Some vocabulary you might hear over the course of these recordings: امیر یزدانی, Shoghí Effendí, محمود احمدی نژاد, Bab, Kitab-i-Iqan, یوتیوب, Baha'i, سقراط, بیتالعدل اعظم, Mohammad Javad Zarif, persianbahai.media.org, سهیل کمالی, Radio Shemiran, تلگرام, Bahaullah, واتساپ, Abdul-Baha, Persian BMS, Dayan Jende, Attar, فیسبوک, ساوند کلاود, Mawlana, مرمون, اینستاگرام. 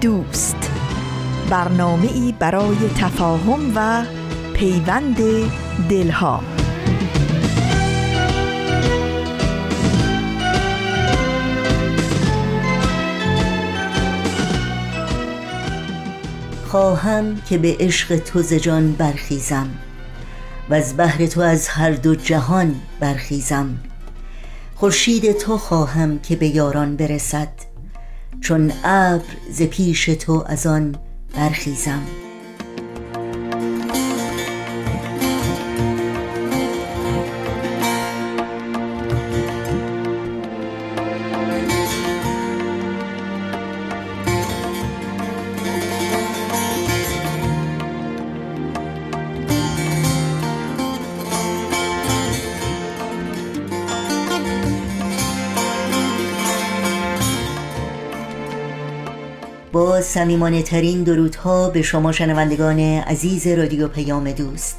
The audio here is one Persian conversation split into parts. دوست، برنامه‌ای برای تفاهم و پیوند دلها. خواهم که به عشق تو ز جان برخیزم و از بحر تو از هر دو جهان برخیزم. خورشید تو خواهم که به یاران برسد، چون ابر ز پیش تو از آن برخیزم. با صمیمانه‌ترین درودها به شما شنوندگان عزیز رادیو پیام دوست.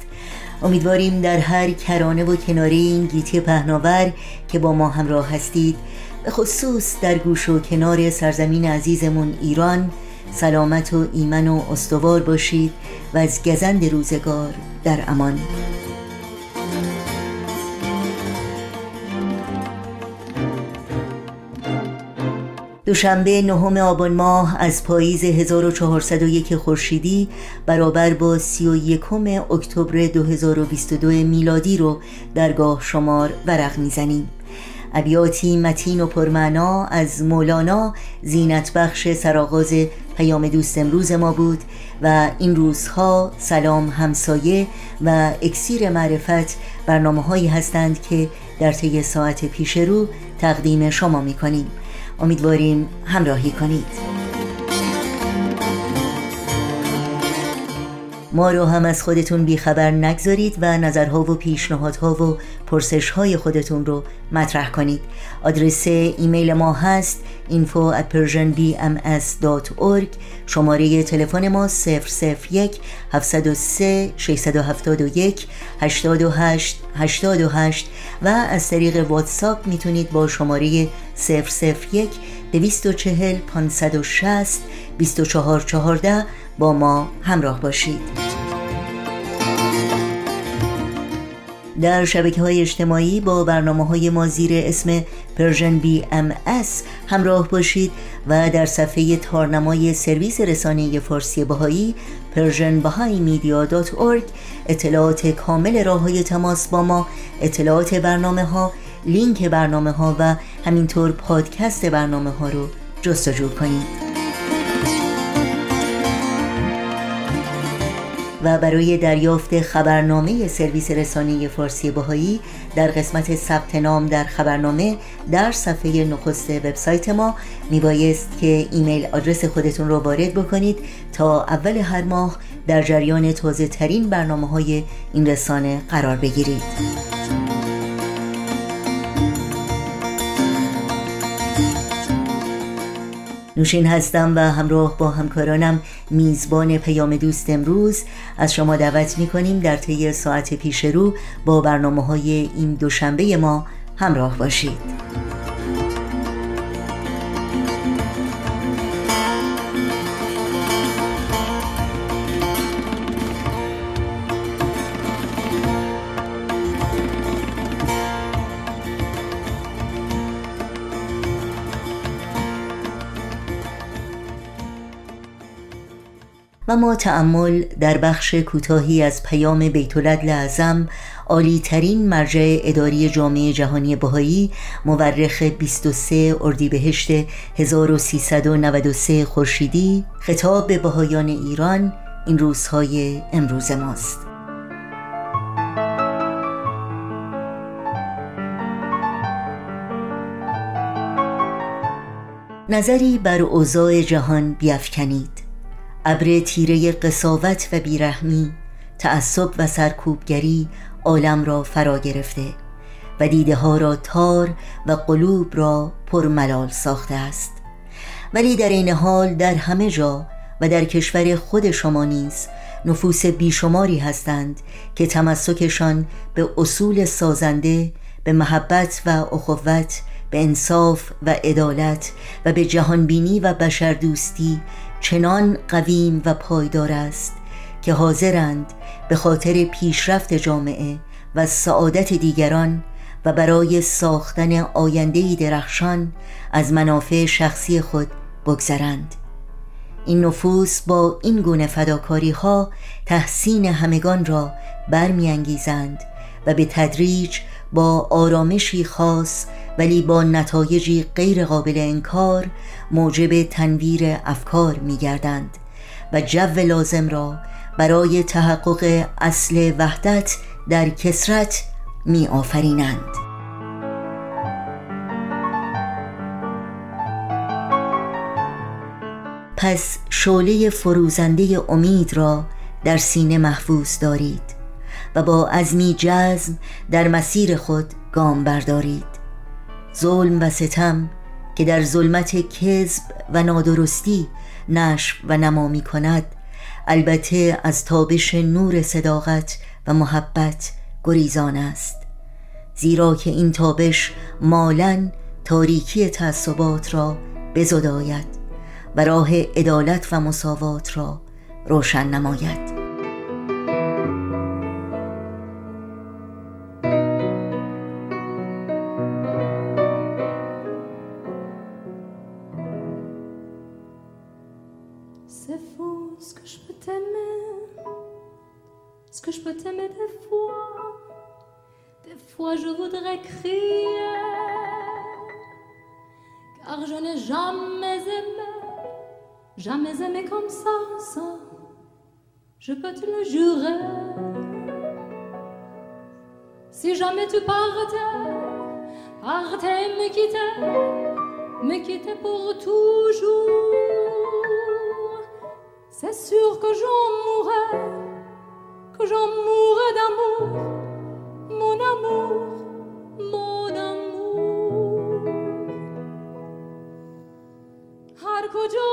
امیدواریم در هر کرانه و کناره این گیتی پهناور که با ما همراه هستید، به خصوص در گوش و کنار سرزمین عزیزمون ایران، سلامت و ایمن و استوار باشید و از گزند روزگار در امان. دوشنبه 9 آبان ماه از پاییز 1401 خورشیدی برابر با 31 اکتبر 2022 میلادی رو درگاه شمار ورق میزنیم. ابیاتی متین و پرمعنا از مولانا زینت بخش سرآغاز پیام دوست امروز ما بود و این روزها سلام همسایه و اکسیر معرفت برنامه‌هایی هستند که در طی ساعت پیش رو تقدیم شما می‌کنیم. امیدواریم همراهی کنید. ما رو هم از خودتون بیخبر نگذارید و نظرها و پیشنهادها و پرسشهای خودتون رو مطرح کنید. آدرس ایمیل ما هست info@persianbms.org. شماره تلفن ما 001-703-671-88-88 و از طریق واتساپ میتونید با شماره 001-240-560-2414 با ما همراه باشید. در شبکه‌های اجتماعی با برنامه‌های ما زیر اسم پرژن BMS همراه باشید و در صفحه تارنمای سرویس رسانه فارسی بهایی persianbahai.media.org اطلاعات کامل راه‌های تماس با ما، اطلاعات برنامه‌ها، لینک برنامه‌ها و همینطور پادکست برنامه‌ها رو جستجو کنید. و برای دریافت خبرنامه سرویس رسانه فارسی بهایی در قسمت ثبت نام در خبرنامه در صفحه نخست وبسایت ما میبایست که ایمیل آدرس خودتون رو وارد بکنید تا اول هر ماه در جریان تازه ترین برنامه های این رسانه قرار بگیرید. نوشین هستم و همراه با همکارانم میزبان پیام دوست امروز از شما دعوت میکنیم در طی ساعت پیش رو با برنامه‌های این دوشنبه ما همراه باشید. و ما تأمل در بخش کوتاهی از پیام بیت‌العدل اعظم، عالی ترین مرجع اداری جامعه جهانی بهایی، مورخ 23 اردیبهشت 1393 خورشیدی، خطاب به بهایان ایران این روزهای امروز ماست. نظری بر اوضاع جهان بیفکنید. ابر تیره قساوت و بیرحمی، تعصب و سرکوبگری عالم را فرا گرفته و دیده ها را تار و قلوب را پرملال ساخته است. ولی در این حال در همه جا و در کشور خود شما نیز نفوس بیشماری هستند که تمسکشان به اصول سازنده، به محبت و اخوت، به انصاف و عدالت و به جهانبینی و بشردوستی چنان قویم و پایدار است که حاضرند به خاطر پیشرفت جامعه و سعادت دیگران و برای ساختن آینده‌ای درخشان از منافع شخصی خود بگذرند. این نفوس با این گونه فداکاری‌ها تحسین همگان را برمی‌انگیزند و به تدریج با آرامشی خاص ولی با نتایجی غیر قابل انکار موجب تنویر افکار می‌گردند و جو لازم را برای تحقق اصل وحدت در کثرت می‌آفرینند. پس شعله فروزنده امید را در سینه محفوظ دارید و با عزمی جزم در مسیر خود گام بردارید. ظلم و ستم که در ظلمت کذب و نادرستی نشو و نما می کند، البته از تابش نور صداقت و محبت گریزان است، زیرا که این تابش مالاً تاریکی تعصبات را بزداید و راه عدالت و مساوات را روشن نماید. C'est fou ce que je peux t'aimer, ce que je peux t'aimer des fois je voudrais crier, car je n'ai jamais aimé. Jamais aimé comme ça, ça, je peux te le jurer. Si jamais tu partais me quitter pour toujours. C'est sûr que j'en mourrais d'amour, mon amour, mon amour. Har kujou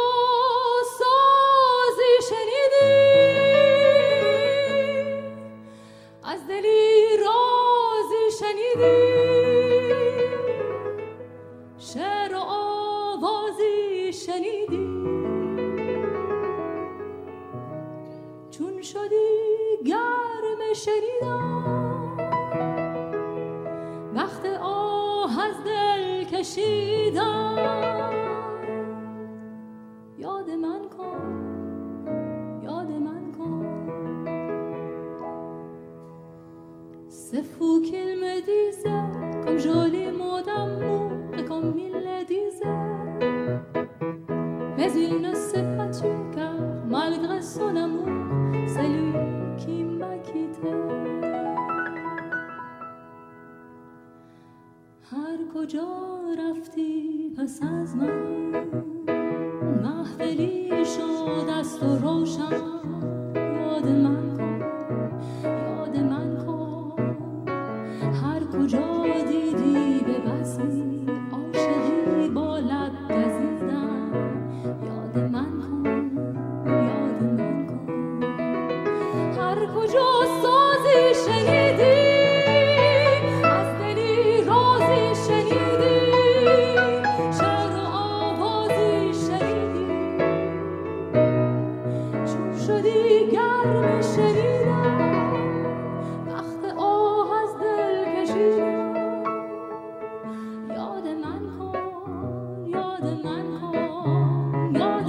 C'est fou qu'il me disait comme joli mot d'amour et comme il le disait. Mais il ne s'est pas tué car malgré son amour, c'est lui qui m'a quitté. Har koja rafti pas az man, mahveli shod ast u roshan, yad man kon, yad man kon. کجا دیدی به بزمی عاشقی با لب گزیدن، یاد من کن، یاد من کن. هر کجا سازی شنیدی از دلی رازی شنیدی، شعر و آوازی شنیدی، چون شدی گرم شنیدی. Ocean,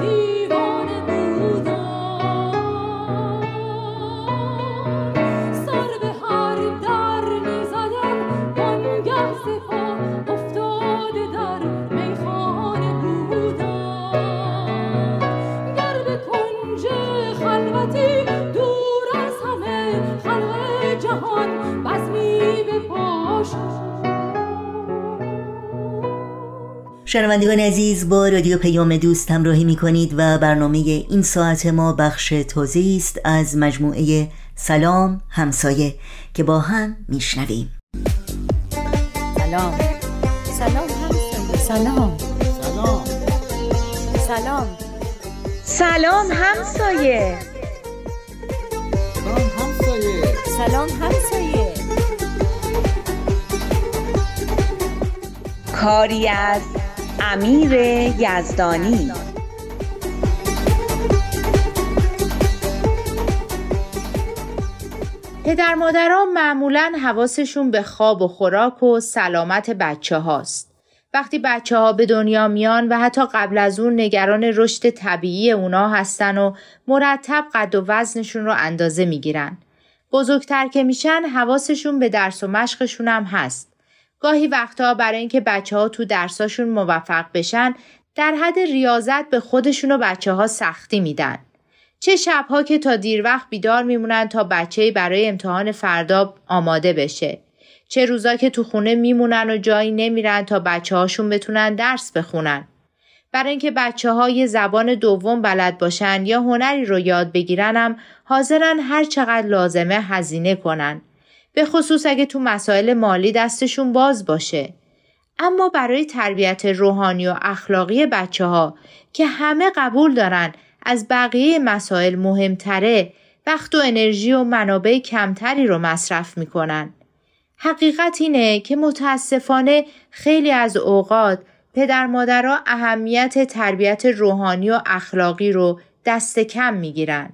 the شنوندگان عزیز، با رادیو پیام دوست همراهی می‌کنید و برنامه این ساعت ما بخش توضیحی است از مجموعه سلام همسایه که با هم میشنویم. سلام سلام همسایه، سلام سلام سلام سلام همسایه، سلام همسایه، سلام همسایه، کاری از امیر یزدانی. پدر مادران معمولاً حواسشون به خواب و خوراک و سلامت بچه هاست. وقتی بچه ها به دنیا میان و حتی قبل از اون نگران رشد طبیعی اونا هستن و مرتب قد و وزنشون رو اندازه میگیرن. بزرگتر که میشن حواسشون به درس و مشقشون هم هست. گاهی وقتا برای اینکه بچه‌ها تو درساشون موفق بشن، در حد ریاضت به خودشون و بچه‌ها سختی میدن. چه شب‌ها که تا دیر وقت بیدار میمونن تا بچه‌ای برای امتحان فردا آماده بشه. چه روزا که تو خونه میمونن و جایی نمیرن تا بچه‌هاشون بتونن درس بخونن. برای اینکه بچه‌ها یه زبان دوم بلد باشن یا هنری رو یاد بگیرن هم حاضرن هر چقدر لازمه هزینه کنن. به خصوص اگه تو مسائل مالی دستشون باز باشه. اما برای تربیت روحانی و اخلاقی بچه ها که همه قبول دارن از بقیه مسائل مهمتره، وقت و انرژی و منابع کمتری رو مصرف میکنن. حقیقت اینه که متاسفانه خیلی از اوقات پدر مادرها اهمیت تربیت روحانی و اخلاقی رو دست کم میگیرن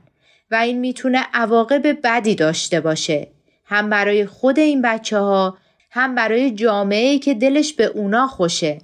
و این میتونه عواقب بدی داشته باشه. هم برای خود این بچه ها، هم برای جامعه‌ای که دلش به اونا خوشه.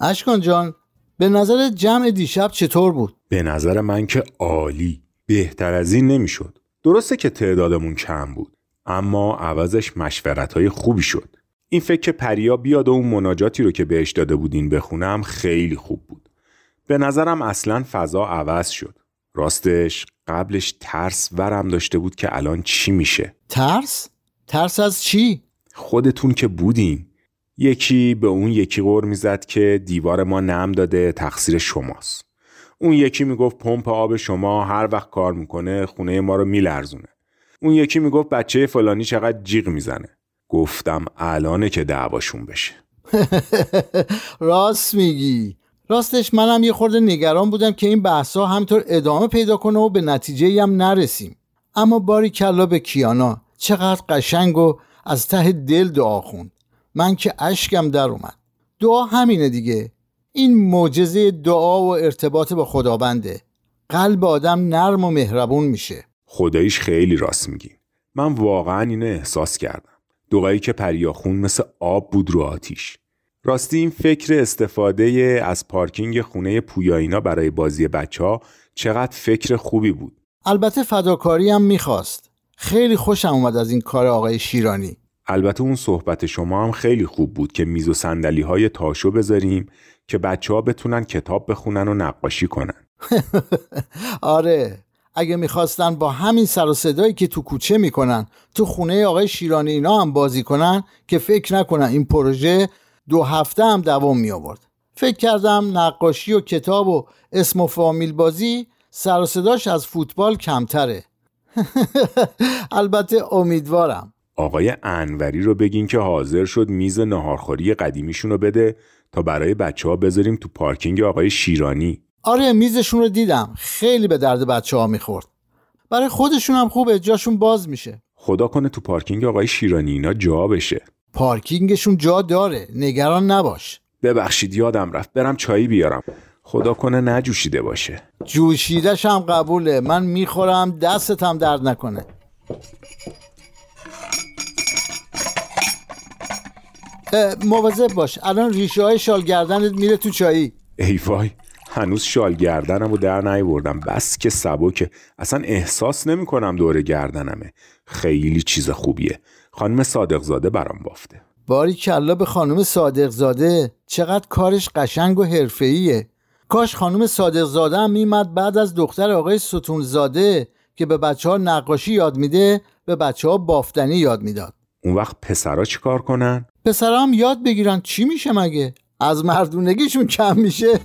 اشکان جان، به نظر جمع دیشب چطور بود؟ به نظر من که عالی، بهتر از این نمیشد. درسته که تعدادمون کم بود، اما عوضش مشورت‌های خوبی شد. این فکر که پریا بیاد و اون مناجاتی رو که بهش داده بودین بخونم خیلی خوب بود. به نظرم اصلاً فضا عوض شد. راستش قبلش ترس ورم داشته بود که الان چی میشه. ترس؟ ترس از چی؟ خودتون که بودین. یکی به اون یکی غر میزد که دیوار ما نم داده تقصیر شماست. اون یکی میگفت پمپ آب شما هر وقت کار میکنه خونه ما رو میلرزونه. اون یکی میگفت بچه فلانی چقدر جیغ میزنه. گفتم الانه که دعواشون بشه. راست میگی. راستش منم یه خورده نگران بودم که این بحثا همطور ادامه پیدا کنه و به نتیجه‌ای هم نرسیم. اما باریکلا به کیانا، چقدر قشنگ و از ته دل دعا خوند. من که اشکم در اومد. دعا همینه دیگه. این معجزه دعا و ارتباط با خداونده. قلب آدم نرم و مهربون میشه. خداییش خیلی راست میگی. من واقعا اینو احساس کردم. دعایی که پریاخون مثل آب بود رو آتیش. راستی این فکر استفاده از پارکینگ خونه پویایینا برای بازی بچه‌ها چقدر فکر خوبی بود. البته فداکاری هم میخواست. خیلی خوشم اومد از این کار آقای شیرانی. البته اون صحبت شما هم خیلی خوب بود که میز و صندلی‌های تاشو بذاریم که بچه‌ها بتونن کتاب بخونن و نقاشی کنن. آره، اگه می‌خواستن با همین سر و صدایی که تو کوچه میکنن تو خونه آقای شیرانی اینا هم بازی کنن که فکر نکنن این پروژه 2 هفته هم دوام می‌آورد. فکر کردم نقاشی و کتاب و اسم و فامیل بازی سر و صداش از فوتبال کمتره. البته امیدوارم. آقای انوری رو بگین که حاضر شد میز ناهارخوری قدیمیشون رو بده تا برای بچه ها بذاریم تو پارکینگ آقای شیرانی. آره، میزشون رو دیدم، خیلی به درد بچه ها میخورد. برای خودشون هم خوبه، جاشون باز میشه. خدا کنه تو پارکینگ آقای شیرانی اینا جا بشه. پارکینگشون جا داره، نگران نباش. ببخشید یادم رفت برم چایی بیارم. خدا کنه نجوشیده باشه. جوشیده‌ش هم قبوله، من میخورم دستم درد نکنه. مواظب باش، الان ریشه های شالگردنت میره تو چایی. ای وای، هنوز شالگردنمو در نیاوردم، بس که سبکه، اصلا احساس نمی کنم دور گردنمه. خیلی چیز خوبیه، خانم صادقزاده برام بافته. باریکلا به خانم صادقزاده، چقدر کارش قشنگ و حرفه‌ایه. کاش خانم صادقزاده هم میمد بعد از دختر آقای ستونزاده که به بچه ها نقاشی یاد میده، به بچه ها بافتنی یاد میداد. اون وقت پسرها چی کار کنن؟ پسرها هم یاد بگیرن. چی میشه مگه؟ از مردونگیشون کم میشه؟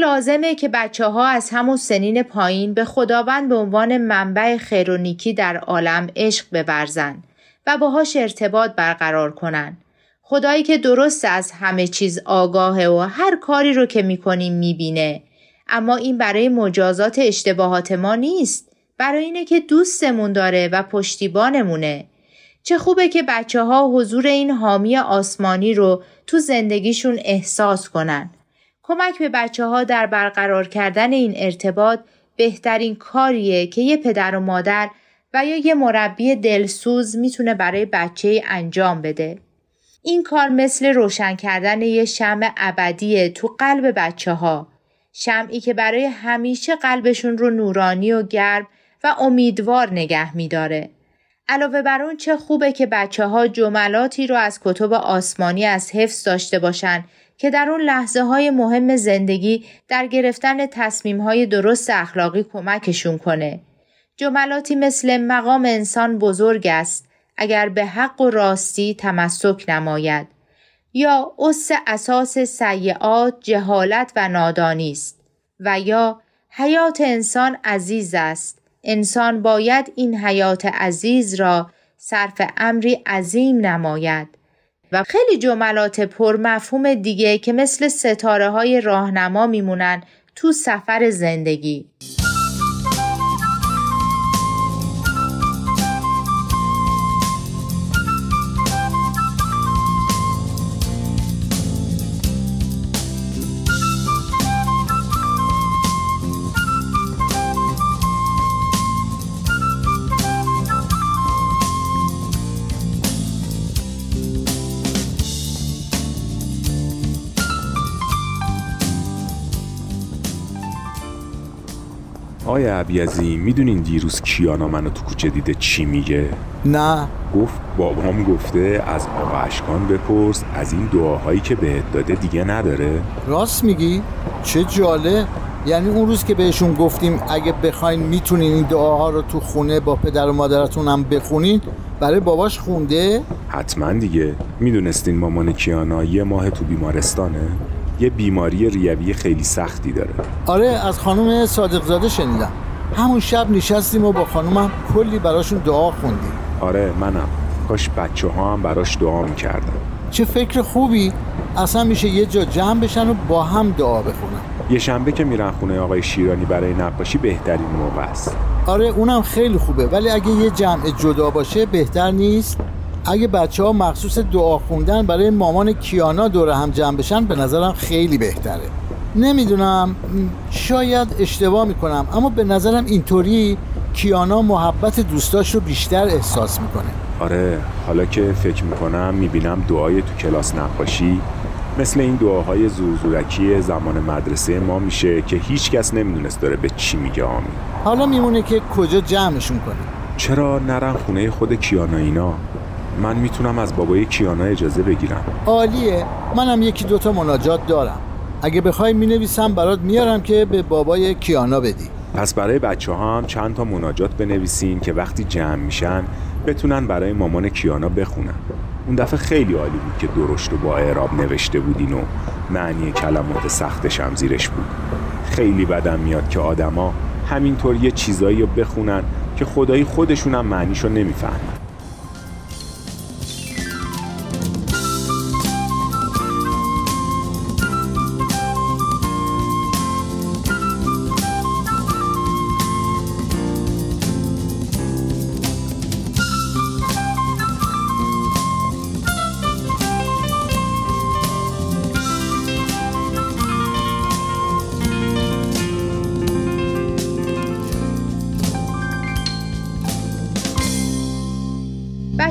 لازمه که بچه ها از همون سنین پایین به خداوند به عنوان منبع خیر و نیکی در عالم عشق ببرزن و باهاش ارتباط برقرار کنن. خدایی که درست از همه چیز آگاهه و هر کاری رو که میکنیم میبینه، اما این برای مجازات اشتباهات ما نیست، برای اینه که دوستمون داره و پشتیبانمونه. چه خوبه که بچه ها حضور این حامی آسمانی رو تو زندگیشون احساس کنن. کمک به بچه ها در برقرار کردن این ارتباط بهترین کاریه که یه پدر و مادر و یا یه مربی دلسوز میتونه برای بچه انجام بده. این کار مثل روشن کردن یه شمع ابدیه تو قلب بچه ها. شمعی که برای همیشه قلبشون رو نورانی و گرم و امیدوار نگه میداره. علاوه بر اون چه خوبه که بچه ها جملاتی رو از کتب آسمانی از حفظ داشته باشن که در اون لحظه های مهم زندگی در گرفتن تصمیم های درست اخلاقی کمکشون کنه. جملاتی مثل مقام انسان بزرگ است اگر به حق و راستی تمسک نماید، یا اساس سیئات جهالت و نادانی است، و یا حیات انسان عزیز است، انسان باید این حیات عزیز را صرف امری عظیم نماید، و خیلی جملات پرمفهوم دیگه که مثل ستاره های راهنما میمونن تو سفر زندگی. آیا عبیزی میدونین دیروز کیانا منو تو کوچه دیده چی میگه؟ نه. گفت بابام گفته از آقا اشکان بپرس از این دعاهایی که بهت داده دیگه نداره؟ راست میگی؟ چه جاله؟ یعنی اون روز که بهشون گفتیم اگه بخواین میتونین این دعاها رو تو خونه با پدر و مادرتون هم بخونین، برای باباش خونده؟ حتما دیگه. میدونستین مامان کیانا یه ماه تو بیمارستانه؟ یه بیماری ریوی خیلی سختی داره. آره، از خانم صادقزاده شنیدم. همون شب نشستیم و با خانومم کلی براشون دعا خوندیم. آره منم. کاش بچه ها هم براش دعا میکردن. چه فکر خوبی. اصلا میشه یه جا جمع بشن و با هم دعا بخونن. یه شنبه که میرن خونه آقای شیرانی برای نقاشی بهترین موقع است. آره اونم خیلی خوبه، ولی اگه یه جمع جدا باشه بهتر نیست؟ اگه بچه‌ها مخصوص دعا خوندن برای مامان کیانا دوره هم جمع بشن به نظرم خیلی بهتره. نمیدونم، شاید اشتباه میکنم، اما به نظرم اینطوری کیانا محبت دوستاش رو بیشتر احساس میکنه. آره، حالا که فکر میکنم میبینم دعای تو کلاس نقاشی مثل این دعاهای زورزورکی زمان مدرسه ما میشه که هیچ کس نمیدونست داره به چی میگه. آمین. حالا میمونه که کجا جمعشون کنه. چرا نرن خونه خود کیانا اینا؟ من میتونم از بابای کیانا اجازه بگیرم. عالیه، منم یکی دوتا مناجات دارم. اگه بخوای مینویسم برات میارم که به بابای کیانا بدی. پس برای بچه ها هم چند تا مناجات بنویسین که وقتی جمع میشن بتونن برای مامان کیانا بخونن. اون دفعه خیلی عالی بود که درشت و با اعراب نوشته بودین و معنی کلمات سختش هم زیرش بود. خیلی بدم میاد که آدما همینطور یه چیزایی رو بخونن که خدای خودشون هم معنیشو نمیفهمن.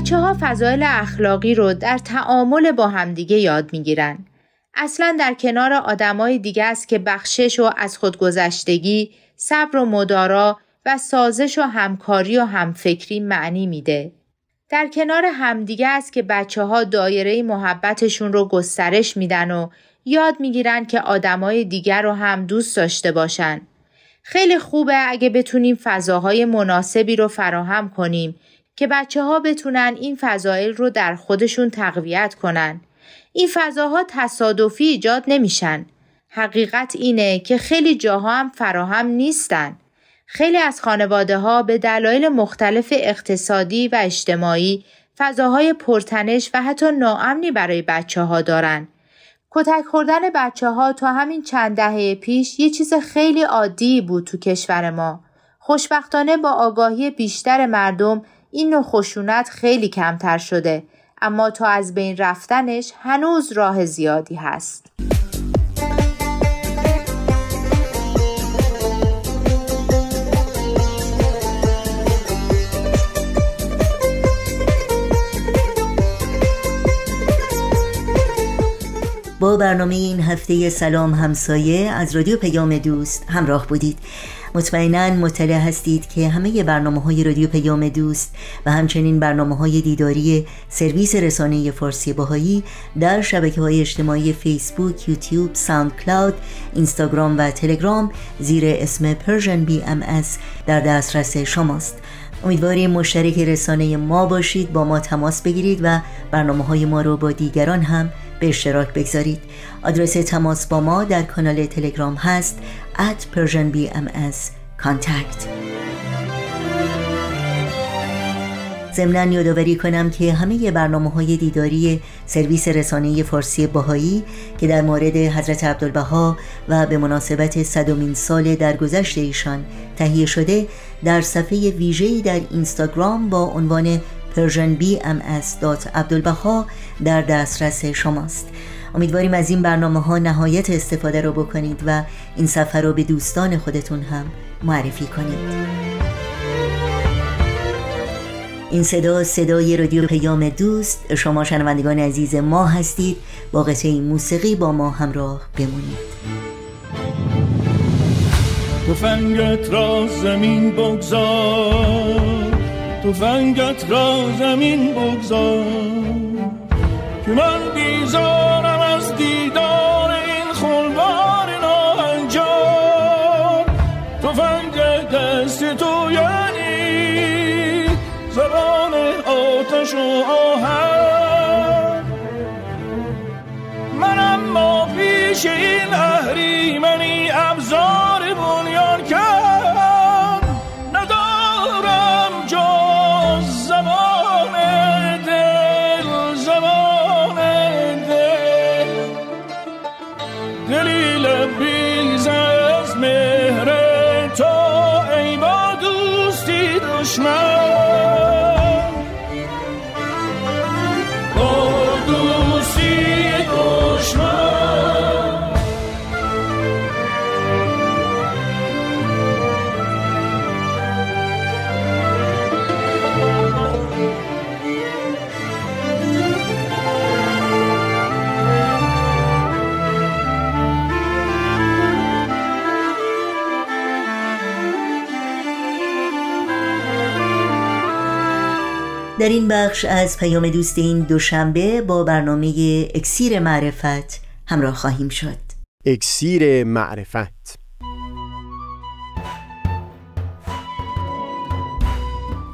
بچه‌ها فضایل اخلاقی رو در تعامل با همدیگه یاد میگیرن. اصلا در کنار آدمای دیگه است که بخشش و از خودگذشتگی، صبر و مدارا و سازش و همکاری و همفکری معنی میده. در کنار همدیگه است که بچه‌ها دایره محبتشون رو گسترش میدن و یاد میگیرن که آدمای دیگر رو هم دوست داشته باشن. خیلی خوبه اگه بتونیم فضاهای مناسبی رو فراهم کنیم که بچه‌ها بتونن این فضایل رو در خودشون تقویت کنن. این فضاها تصادفی ایجاد نمیشن. حقیقت اینه که خیلی جاها هم فراهم نیستن. خیلی از خانواده ها به دلایل مختلف اقتصادی و اجتماعی فضاهای پرتنش و حتی ناامنی برای بچه‌ها دارن. کتک خوردن بچه‌ها تا همین چند دهه پیش یه چیز خیلی عادی بود تو کشور ما. خوشبختانه با آگاهی بیشتر مردم این نوع خشونت خیلی کمتر شده، اما تا از بین رفتنش هنوز راه زیادی هست. با برنامه این هفته سلام همسایه از رادیو پیام دوست همراه بودید. مطمئناً مطلع هستید که همه برنامه‌های رادیو پیام دوست و همچنین برنامه‌های دیداری سرویس رسانه فارسی باهائی در شبکه‌های اجتماعی فیسبوک، یوتیوب، ساوند کلاود، اینستاگرام و تلگرام زیر اسم Persian BMS در دسترس شماست. امیدواریم مشترک رسانه ما باشید، با ما تماس بگیرید و برنامه‌های ما رو با دیگران هم به اشتراک بگذارید. آدرس تماس با ما در کانال تلگرام هست @PersianBMSContact. ضمناً یادآوری کنم که همه برنامه‌های دیداری سرویس رسانه فارسی باهائی که در مورد حضرت عبدالبها و به مناسبت 100مین سال درگذشت ایشان تهیه شده در صفحه ویژه‌ای در اینستاگرام با عنوان persianbms.abdulbaha در دسترس شماست. امیدواریم از این برنامه‌ها نهایت استفاده رو بکنید و این سفر رو به دوستان خودتون هم معرفی کنید. این صدا صدای رادیو پیام دوست. شما شنوندگان عزیز ما هستید. با قطعه موسیقی با ما همراه بمونید. تفنگت را زمین بگذار، تفنگت را زمین بگذار، که من بیزارم از دیدار این خلوار ناهنجار. تفنگ دست تو یعنی زبان آتش و آهن من، اما پیش این اهریمنی ابزار بنیان کرد ندارم جز زبان دل، زبان دل، دلی لبریز از مهر تو ای با دوستی دشمن، با دوستی دشمن. در این بخش از پیام دوست این دوشنبه با برنامه اکسیر معرفت همراه خواهیم شد. اکسیر معرفت.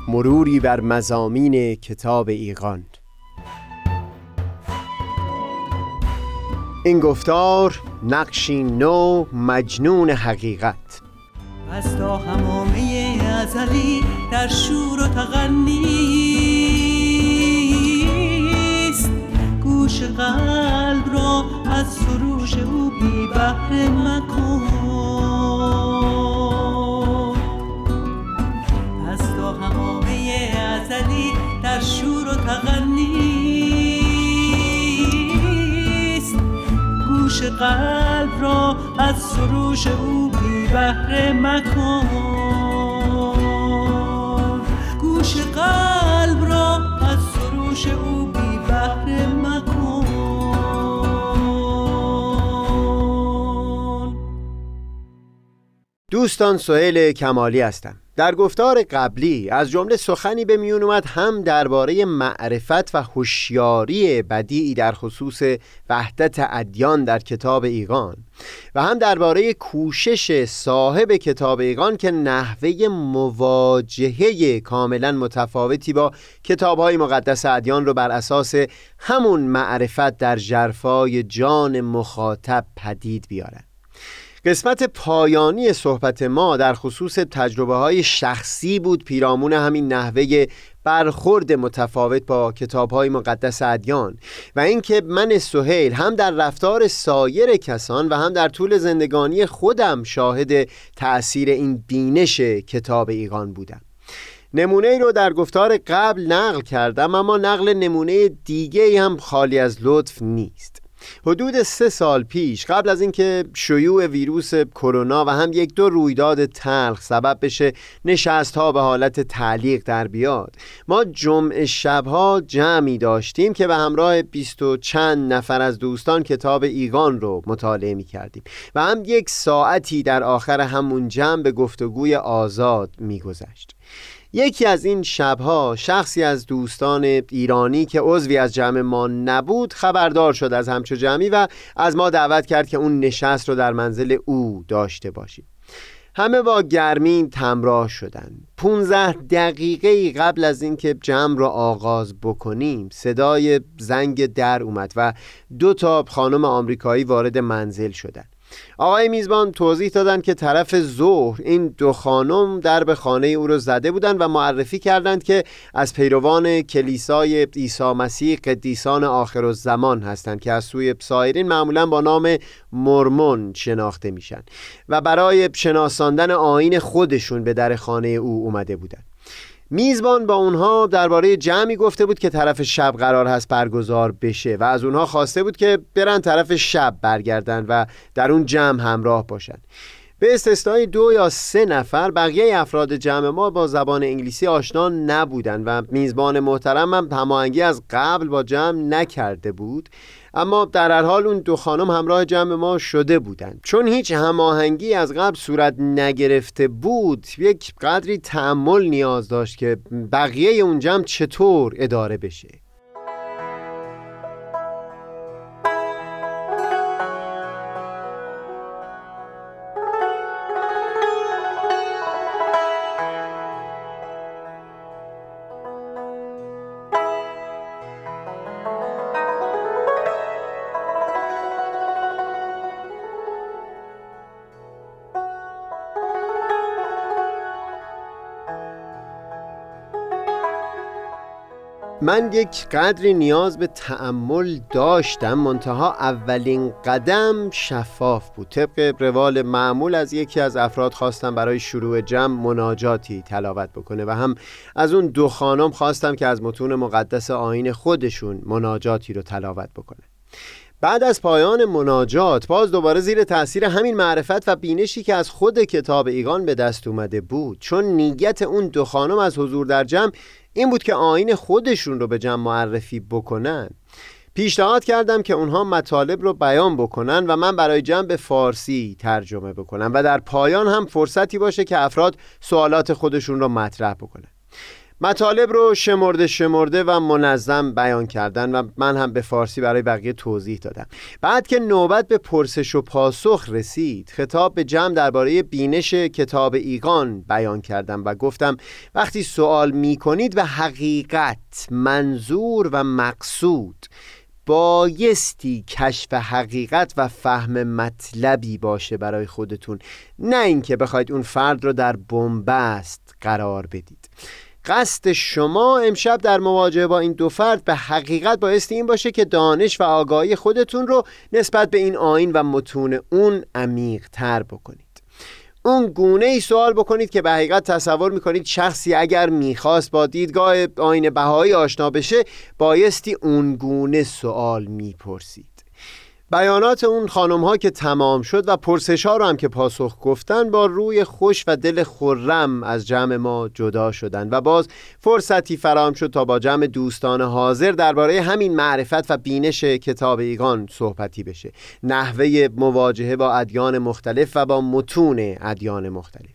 مروری بر مضامین کتاب ایقان. این گفتار نقشی نو مجنون حقیقت از تا همامه ازلی در شور و تغنیست، گوش قلب را از سروش او بی بهره مکن. از تا همامه ازلی در شور و تغنیست، گوش قلب را از سروش او بی بهره مکن. گوش قلب را از گوش او بی بهره مکن. دوستان، سهیل کمالی هستم. در گفتار قبلی از جمله سخنی به میون اومد هم درباره معرفت و هوشیاری بدیعی در خصوص وحدت ادیان در کتاب ایقان و هم درباره کوشش صاحب کتاب ایقان که نحوه مواجهه کاملا متفاوتی با کتاب‌های مقدس ادیان رو بر اساس همون معرفت در ژرفای جان مخاطب پدید بیاره. قسمت پایانی صحبت ما در خصوص تجربه‌های شخصی بود پیرامون همین نحوه برخورد متفاوت با کتاب‌های مقدس ادیان و اینکه من سهیل هم در رفتار سایر کسان و هم در طول زندگانی خودم شاهد تأثیر این بینش کتاب ایقان بودم. نمونه ای رو در گفتار قبل نقل کردم، اما نقل نمونه دیگه‌ای هم خالی از لطف نیست. حدود 3 سال پیش، قبل از اینکه شیوع ویروس کرونا و هم 1-2 رویداد تلخ سبب بشه نشست‌ها به حالت تعلیق در بیاد، ما جمعه شب‌ها جمعی داشتیم که به همراه 20 و چند نفر از دوستان کتاب ایقان رو مطالعه می‌کردیم و هم 1 ساعتی در آخر همون جمع به گفتگوی آزاد می‌گذشت. یکی از این شبها شخصی از دوستان ایرانی که عضوی از جمع ما نبود خبردار شد از همچو جمعی و از ما دعوت کرد که اون نشست رو در منزل او داشته باشیم. همه با گرمی تمراه شدن. 15 دقیقه قبل از اینکه جمع را آغاز بکنیم صدای زنگ در اومد و 2 تا خانم آمریکایی وارد منزل شدن. آقای میزبان توضیح دادن که طرف ظهر این 2 خانم درب خانه او رو زده بودن و معرفی کردند که از پیروان کلیسای عیسی مسیح قدیسان آخرالزمان هستند که از سوی سایرین معمولا با نام مرمون شناخته میشن و برای شناساندن آیین خودشون به در خانه او اومده بودند. میزبان با اونها درباره جمعی گفته بود که طرف شب قرار هست برگزار بشه و از اونها خواسته بود که برن طرف شب برگردن و در اون جمع همراه باشن. به استثنای 2 یا 3 نفر بقیه افراد جمع ما با زبان انگلیسی آشنا نبودن و میزبان محترم هم هماهنگی از قبل با جمع نکرده بود، اما در هر حال اون 2 خانم همراه جمع ما شده بودند. چون هیچ هماهنگی از قبل صورت نگرفته بود، یک قدری تأمل نیاز داشت که بقیه اون جمع چطور اداره بشه. من یک قدری نیاز به تأمل داشتم، منتها اولین قدم شفاف بود. طبق روال معمول از یکی از افراد خواستم برای شروع جمع مناجاتی تلاوت بکنه و هم از اون 2 خانم خواستم که از متون مقدس آیین خودشون مناجاتی رو تلاوت بکنه. بعد از پایان مناجات باز دوباره زیر تأثیر همین معرفت و بینشی که از خود کتاب ایقان به دست اومده بود، چون نیت اون 2 خانم از حضور در جمع این بود که آیین خودشون رو به جمع معرفی بکنن، پیشنهاد کردم که اونها مطالب رو بیان بکنن و من برای جمع به فارسی ترجمه بکنم و در پایان هم فرصتی باشه که افراد سوالات خودشون رو مطرح بکنن. مطالب رو شمرده و منظم بیان کردن و من هم به فارسی برای بقیه توضیح دادم. بعد که نوبت به پرسش و پاسخ رسید، خطاب به جمع درباره بینش کتاب ایقان بیان کردم و گفتم وقتی سوال می کنید و حقیقت، منظور و مقصود، بایستی کشف حقیقت و فهم مطلبی باشه برای خودتون، نه اینکه بخواید اون فرد رو در بن‌بست قرار بدید. قصد شما امشب در مواجهه با این 2 فرد به حقیقت بایستی این باشه که دانش و آگاهی خودتون رو نسبت به این آیین و متون اون عمیق تر بکنید. اون گونه ای سوال بکنید که به حقیقت تصور میکنید شخصی اگر میخواست با دیدگاه آیین بهایی آشنا بشه بایستی اون گونه سوال میپرسید. بیانات اون خانم ها که تمام شد و پرسش ها رو هم که پاسخ گفتن، با روی خوش و دل خرم از جمع ما جدا شدند و باز فرصتی فراهم شد تا با جمع دوستان حاضر درباره همین معرفت و بینش کتاب ایقان صحبتی بشه، نحوه مواجهه با ادیان مختلف و با متون ادیان مختلف.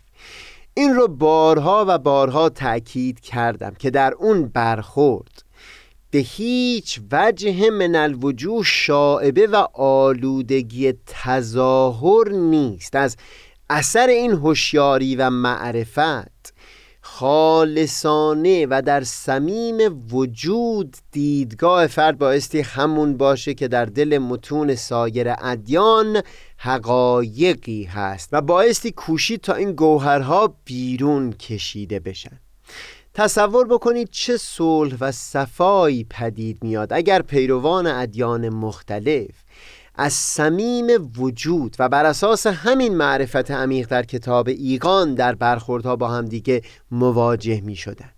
این رو بارها و بارها تأکید کردم که در اون برخورد به هیچ وجه من الوجوه شائبه و آلودگی تظاهر نیست. از اثر این هوشیاری و معرفت خالصانه و در صمیم وجود دیدگاه فرد بایستی همون باشه که در دل متون سایر ادیان حقایقی هست و بایستی کوشید تا این گوهرها بیرون کشیده بشن. تصور بکنید چه صلح و صفایی پدید میاد اگر پیروان ادیان مختلف از صمیم وجود و بر اساس همین معرفت عمیق در کتاب ایقان در برخوردها با هم دیگه مواجه می شدن.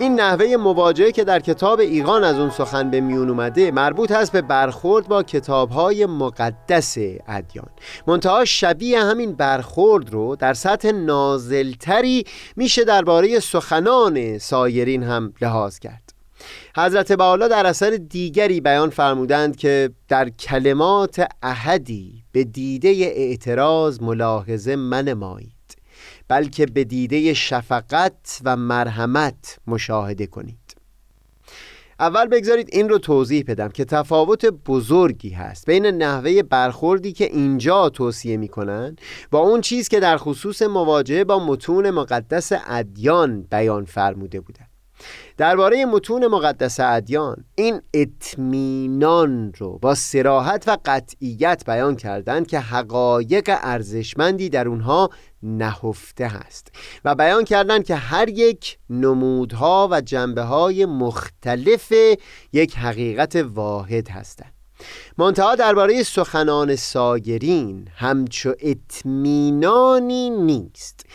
این نحوه مواجهه که در کتاب ایقان از اون سخن به میون اومده مربوط هست به برخورد با کتاب‌های مقدس ادیان. منتها شبیه همین برخورد رو در سطح نازلتری میشه درباره سخنان سایرین هم لحاظ کرد. حضرت بهاءالله در اثر دیگری بیان فرمودند که در کلمات احدی به دیده اعتراض ملاحظه منمایی، بلکه به دیده شفقت و مرحمت مشاهده کنید. اول بگذارید این رو توضیح بدم که تفاوت بزرگی هست بین نحوه برخوردی که اینجا توصیه می کنن با اون چیز که در خصوص مواجهه با متون مقدس ادیان بیان فرموده بودن. درباره متون مقدس ادیان این اطمینان رو با صراحت و قطعیت بیان کردند که حقایق ارزشمندی در اونها نهفته هست و بیان کردند که هر یک نمودها و جنبه‌های مختلف یک حقیقت واحد هستند. منتها درباره سخنان سایرین همچو اطمینانی نیست.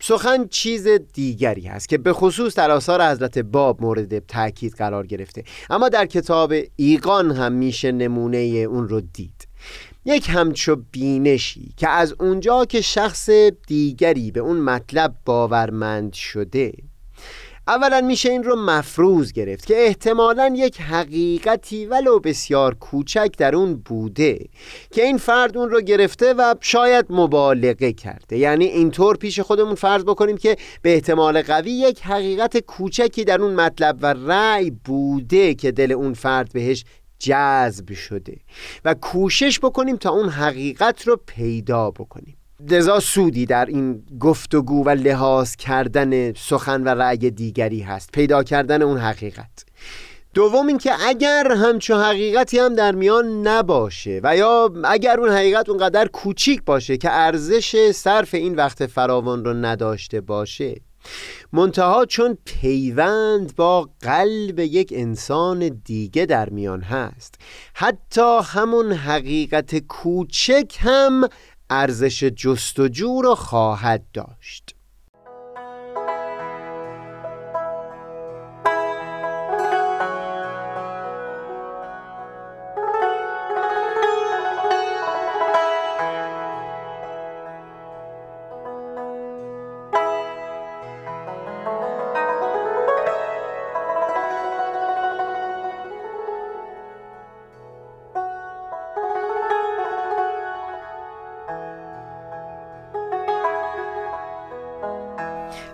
سخن چیز دیگری هست که به خصوص در آثار حضرت باب مورد تأکید قرار گرفته، اما در کتاب ایقان هم میشه نمونه اون رو دید. یک همچو بینشی که از اونجا که شخص دیگری به اون مطلب باورمند شده، اولا میشه این رو مفروض گرفت که احتمالاً یک حقیقتی ولو بسیار کوچک در اون بوده که این فرد اون رو گرفته و شاید مبالغه کرده. یعنی اینطور پیش خودمون فرض بکنیم که به احتمال قوی یک حقیقت کوچکی در اون مطلب و رأی بوده که دل اون فرد بهش جذب شده و کوشش بکنیم تا اون حقیقت رو پیدا بکنیم. لذا سودی در این گفتگو و لحاظ کردن سخن و رأی دیگری هست، پیدا کردن اون حقیقت. دوم این که اگر همچون حقیقتی هم در میان نباشه و یا اگر اون حقیقت اونقدر کوچیک باشه که ارزش صرف این وقت فراوان رو نداشته باشه، منتها چون پیوند با قلب یک انسان دیگه در میان هست، حتی همون حقیقت کوچک هم ارزش جستجو را خواهد داشت.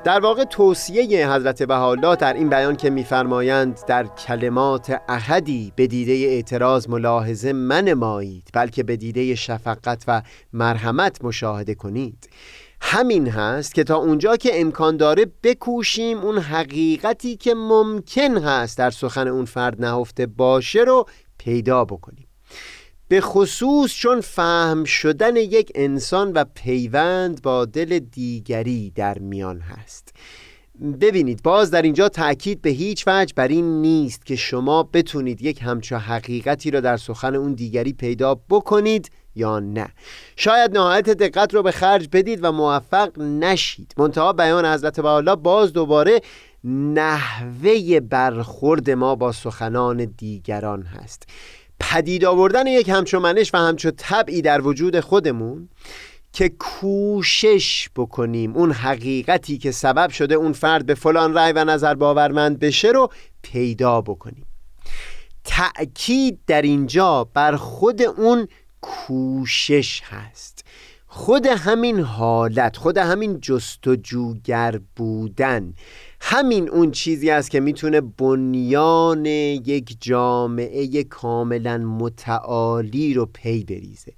در واقع توصیه حضرت بهاءالله در این بیان که می‌فرمایند در کلمات احدی به دیده اعتراض ملاحظه منمایید، بلکه به دیده شفقت و مرحمت مشاهده کنید، همین هست که تا اونجا که امکان داره بکوشیم اون حقیقتی که ممکن هست در سخن اون فرد نهفته باشه رو پیدا بکنیم. به خصوص چون فهم شدن یک انسان و پیوند با دل دیگری در میان هست. ببینید، باز در اینجا تأکید به هیچ وجه بر این نیست که شما بتونید یک همچون حقیقتی را در سخن اون دیگری پیدا بکنید یا نه. شاید نهایت دقت رو به خرج بدید و موفق نشید. منتها بیان حضرت بهاءالله باز دوباره نحوه برخورد ما با سخنان دیگران هست. پدید آوردن یک همچون منش و همچون طبعی در وجود خودمون که کوشش بکنیم اون حقیقتی که سبب شده اون فرد به فلان رأی و نظر باورمند بشه رو پیدا بکنیم. تأکید در اینجا بر خود اون کوشش هست، خود همین حالت، خود همین جستجوگر بودن، همین اون چیزی است که میتونه بنیان یک جامعه کاملا متعالی رو پی بریزه.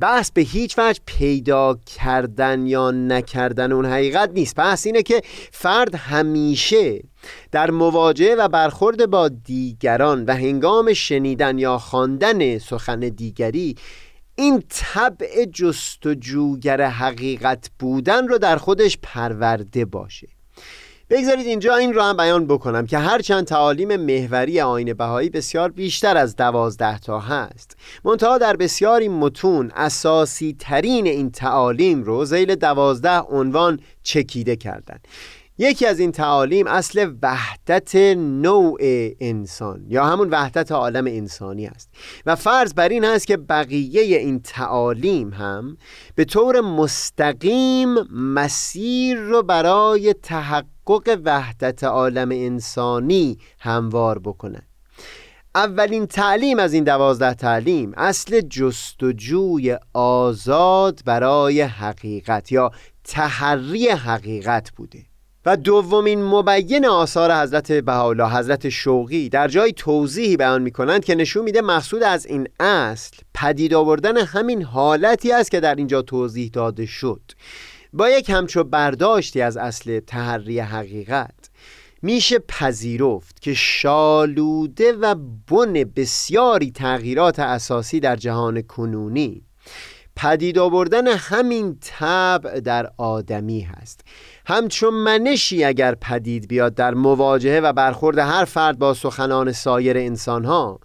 بحث به هیچ وجه پیدا کردن یا نکردن اون حقیقت نیست. بحث اینه که فرد همیشه در مواجهه و برخورد با دیگران و هنگام شنیدن یا خواندن سخن دیگری این طبع جستجوگر حقیقت بودن رو در خودش پرورده باشه. بگذارید اینجا این رو هم بیان بکنم که هرچند تعالیم محوری آیین بهایی بسیار بیشتر از 12 هست، منتها در بسیاری متون اساسی ترین این تعالیم رو ذیل 12 عنوان چکیده کردن. یکی از این تعالیم اصل وحدت نوع انسان یا همون وحدت عالم انسانی است و فرض بر این هست که بقیه این تعالیم هم به طور مستقیم مسیر رو برای تحقق وحدت عالم انسانی هموار بکنن. اولین تعلیم از این 12 تعلیم اصل جستجوی آزاد برای حقیقت یا تحری حقیقت بوده و دومین مبین آثار حضرت بهاءالله، حضرت شوقی، در جای توضیحی بیان می‌کنند که نشون میده مقصود از این اصل پدید آوردن همین حالتی است که در اینجا توضیح داده شد. با یک همچو برداشتی از اصل تحری حقیقت میشه پذیرفت که شالوده و بن بسیاری تغییرات اساسی در جهان کنونی پدید آوردن همین طبع در آدمی هست. همچون منشی اگر پدید بیاد در مواجهه و برخورد هر فرد با سخنان سایر انسانها،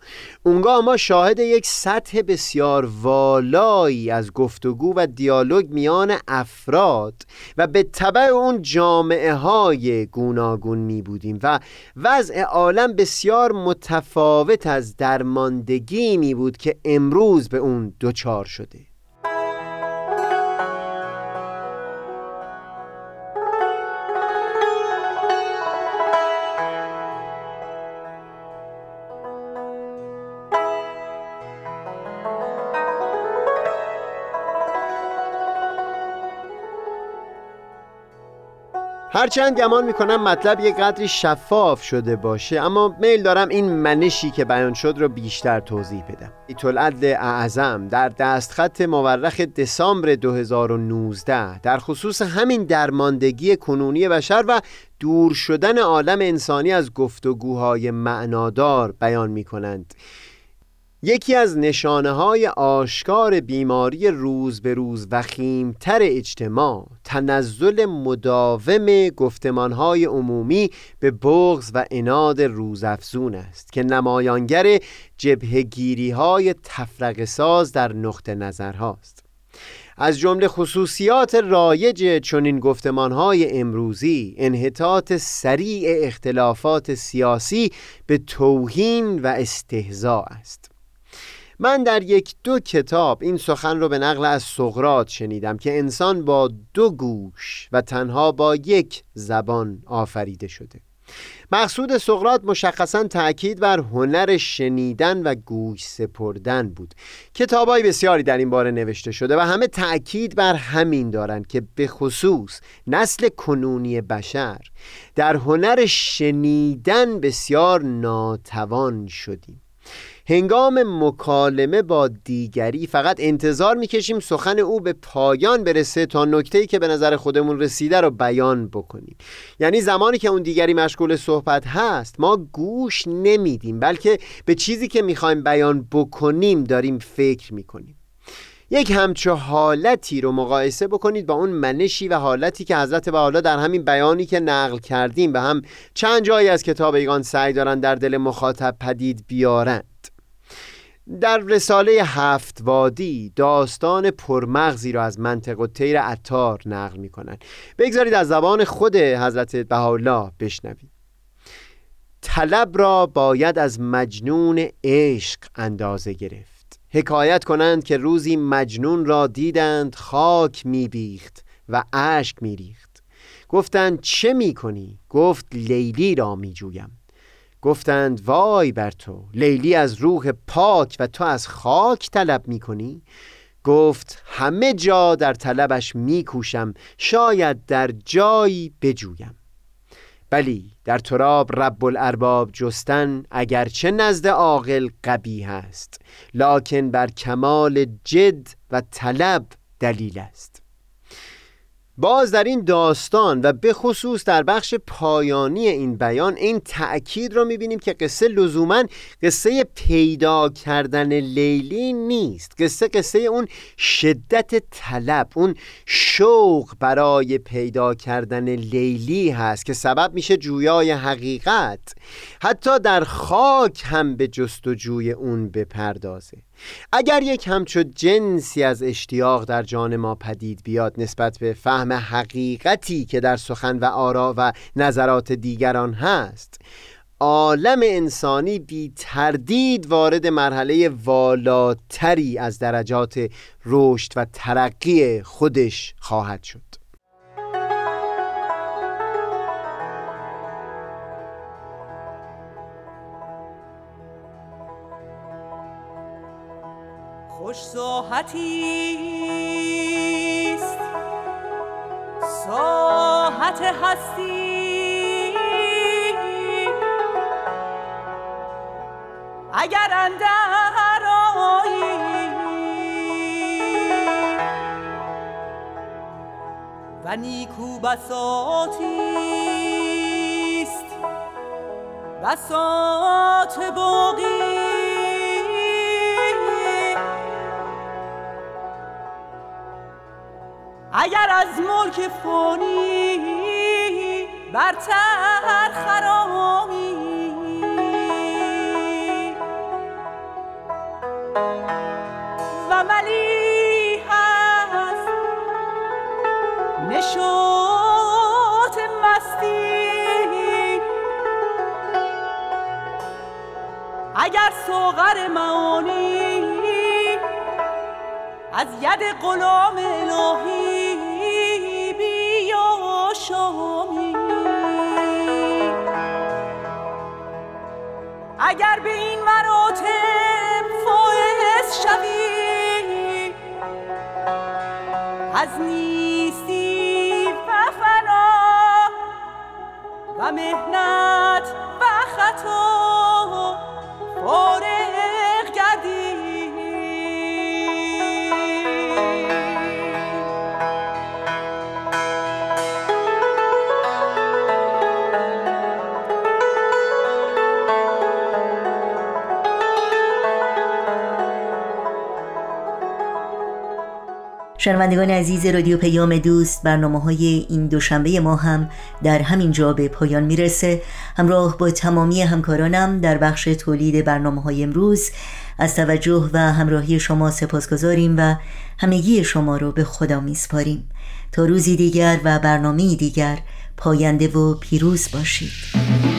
اونگاه ما شاهد یک سطح بسیار والایی از گفتگو و دیالوگ میان افراد و به تبع اون جامعه های گوناگون می بودیم و وضع عالم بسیار متفاوت از درماندگی می بود که امروز به اون دچار شده. هرچند گمان میکنم مطلب یک قدری شفاف شده باشه، اما میل دارم این منشی که بیان شد رو بیشتر توضیح بدم. ایتالعدل اعظم در دستخط مورخ دسامبر 2019 در خصوص همین درماندگی کنونی بشر و دور شدن عالم انسانی از گفتگوهای معنادار بیان میکنند. یکی از نشانه‌های آشکار بیماری روز به روز وخیم‌تر اجتماع، تنزل مداوم گفتمان‌های عمومی به بغض و عناد روزافزون است که نمایانگر جبهه‌گیری‌های تفرقه‌ساز در نقطه نظرهاست. از جمله خصوصیات رایج چنین گفتمان‌های امروزی انحطاط سریع اختلافات سیاسی به توهین و استهزاء است. من در 1-2 کتاب این سخن رو به نقل از سقراط شنیدم که انسان با 2 گوش و تنها با 1 زبان آفریده شده. مقصود سقراط مشخصاً تأکید بر هنر شنیدن و گوش سپردن بود. کتاب‌های بسیاری در این باره نوشته شده و همه تأکید بر همین دارند که به خصوص نسل کنونی بشر در هنر شنیدن بسیار ناتوان شدیم. هنگام مکالمه با دیگری فقط انتظار میکشیم سخن او به پایان برسه تا نکته‌ای که به نظر خودمون رسیده رو بیان بکنیم. یعنی زمانی که اون دیگری مشغول صحبت هست ما گوش نمیدیم، بلکه به چیزی که میخوایم بیان بکنیم داریم فکر میکنیم. یک همچه حالتی رو مقایسه بکنید با اون منشی و حالتی که حضرت بهاءالله در همین بیانی که نقل کردیم به هم چند جایی از کتاب ایقان سعی دارن در دل مخاطب پدید بیارند. در رساله هفت وادی داستان پرمغزی رو از منطق الطیر عطار نقل می کنن. بگذارید از زبان خود حضرت بهاءالله بشنوید. طلب را باید از مجنون عشق اندازه گرفت. حکایت کنند که روزی مجنون را دیدند خاک می‌بیخت و اشک می‌ریخت. گفتند چه می‌کنی؟ گفت لیلی را می‌جویم. گفتند وای بر تو، لیلی از روح پاک و تو از خاک طلب می‌کنی؟ گفت همه جا در طلبش می‌کوشم، شاید در جایی بجویم. بلی در تراب رب الارباب جستن اگرچه نزد عاقل قبیح است، لکن بر کمال جد و طلب دلیل است. باز در این داستان و به خصوص در بخش پایانی این بیان این تأکید رو میبینیم که قصه لزوماً قصه پیدا کردن لیلی نیست. قصه اون شدت طلب، اون شوق برای پیدا کردن لیلی هست که سبب میشه جویای حقیقت حتی در خاک هم به جستجوی اون بپردازه. اگر یک همچو جنسی از اشتیاق در جان ما پدید بیاد نسبت به فهم حقیقتی که در سخن و آرا و نظرات دیگران هست، عالم انسانی بی تردید وارد مرحله والاتری از درجات رشد و ترقی خودش خواهد شد. خوش ساحتی است ساحت هستی، اگر اندر آیی و نیکو بساطی است بساط باقی، اگر از ملک فانی برتر خرامی، و ملیح هست نشاط مستی، اگر ساغر معانی از ید غلام الهی شامی، اگر به این مراتب فائز شوی از نیستی و فنا و مهنت و خطا فارغ گردی. شنوندگان عزیز رادیو پیام دوست، برنامه‌های این دوشنبه ما هم در همین جا به پایان میرسه. همراه با تمامی همکارانم در بخش تولید برنامه‌های امروز از توجه و همراهی شما سپاسگزاریم و همگی شما رو به خدا میسپاریم. تا روزی دیگر و برنامه‌ای دیگر، پاینده و پیروز باشید.